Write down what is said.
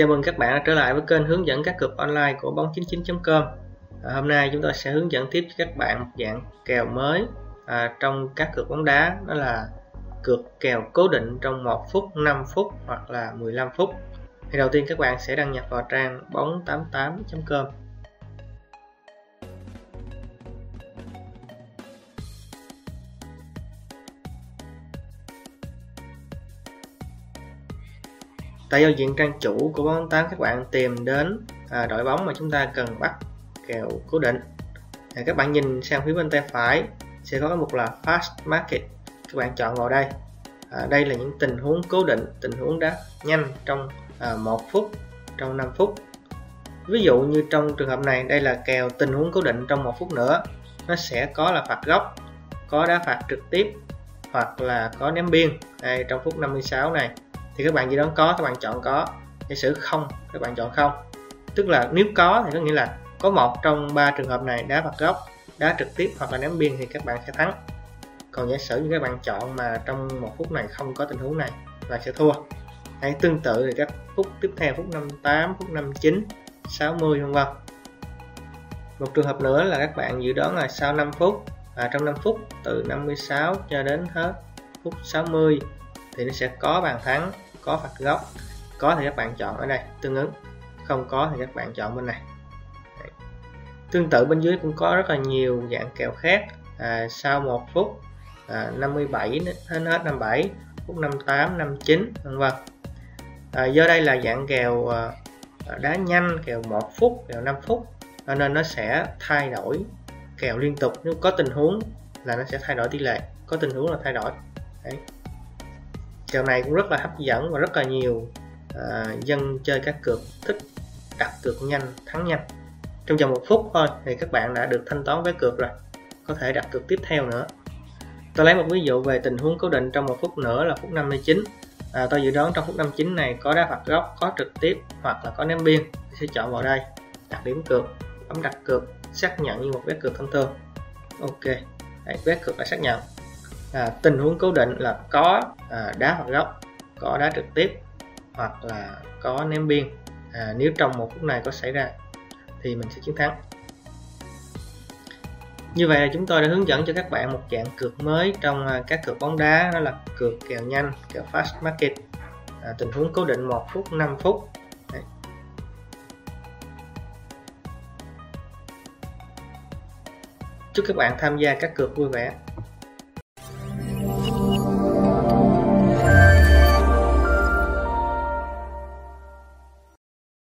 Chào mừng các bạn đã trở lại với kênh hướng dẫn cá cược online của bong99.com. Hôm nay chúng tôi sẽ hướng dẫn tiếp cho các bạn một dạng kèo mới trong cá cược bóng đá, đó là cược kèo cố định trong 1 phút, 5 phút hoặc là 15 phút. Thì đầu tiên các bạn sẽ đăng nhập vào trang bong88.com. Tại giao diện trang chủ của bóng 88, các bạn tìm đến đội bóng mà chúng ta cần bắt kèo cố định. Các bạn nhìn sang phía bên tay phải sẽ có cái mục là Fast Market, các bạn chọn vào đây. Đây là những tình huống cố định, tình huống đá nhanh trong 1 phút, trong 5 phút. Ví dụ như trong trường hợp này, đây là kèo tình huống cố định trong 1 phút nữa. Nó sẽ có là phạt góc, có đá phạt trực tiếp hoặc là có ném biên. Đây, trong phút 56 này thì các bạn chỉ đoán có, các bạn chọn có. Giả sử không, các bạn chọn không. Tức là nếu có thì có nghĩa là có một trong 3 trường hợp này: đá phạt góc, đá trực tiếp hoặc là ném biên, thì các bạn sẽ thắng. Còn giả sử như các bạn chọn mà trong 1 phút này không có tình huống này là sẽ thua. Hãy tương tự thì các phút tiếp theo, phút 58, phút 59, 60 vân vân. Một trường hợp nữa là các bạn dự đoán là sau 5 phút, trong 5 phút từ 56 cho đến hết phút 60 thì nó sẽ có bàn thắng, có phạt góc. Có thì các bạn chọn ở đây tương ứng, không có thì các bạn chọn bên này. Đấy. Tương tự bên dưới cũng có rất là nhiều dạng kèo khác, sau 1 phút 57 đến hết 57, phút 58, 59 vân vân. Do đây là dạng kèo đá nhanh, kèo 1 phút, kèo 5 phút nên nó sẽ thay đổi kèo liên tục. Nếu có tình huống là nó sẽ thay đổi tỷ lệ, có tình huống là thay đổi. Đấy. Kèo này cũng rất là hấp dẫn và rất là nhiều dân chơi cá cược thích đặt cược nhanh, thắng nhanh. Trong vòng 1 phút thôi thì các bạn đã được thanh toán vé cược rồi, có thể đặt cược tiếp theo nữa. Tôi lấy một ví dụ về tình huống cố định trong 1 phút nữa là phút 59. Tôi dự đoán trong phút 59 này có đá phạt góc, có trực tiếp hoặc là có ném biên. Tôi sẽ chọn vào đây, đặt điểm cược, bấm đặt cược, xác nhận như một vé cược thông thường. Ok, đấy, vé cược đã xác nhận. Tình huống cố định là có đá phạt góc, có đá trực tiếp hoặc là có ném biên. Nếu trong 1 phút này có xảy ra thì mình sẽ chiến thắng. Như vậy là chúng tôi đã hướng dẫn cho các bạn một dạng cược mới trong các cược bóng đá, đó là cược kèo nhanh, kèo Fast Market, tình huống cố định 1 phút, 5 phút. Đấy. Chúc các bạn tham gia các cược vui vẻ.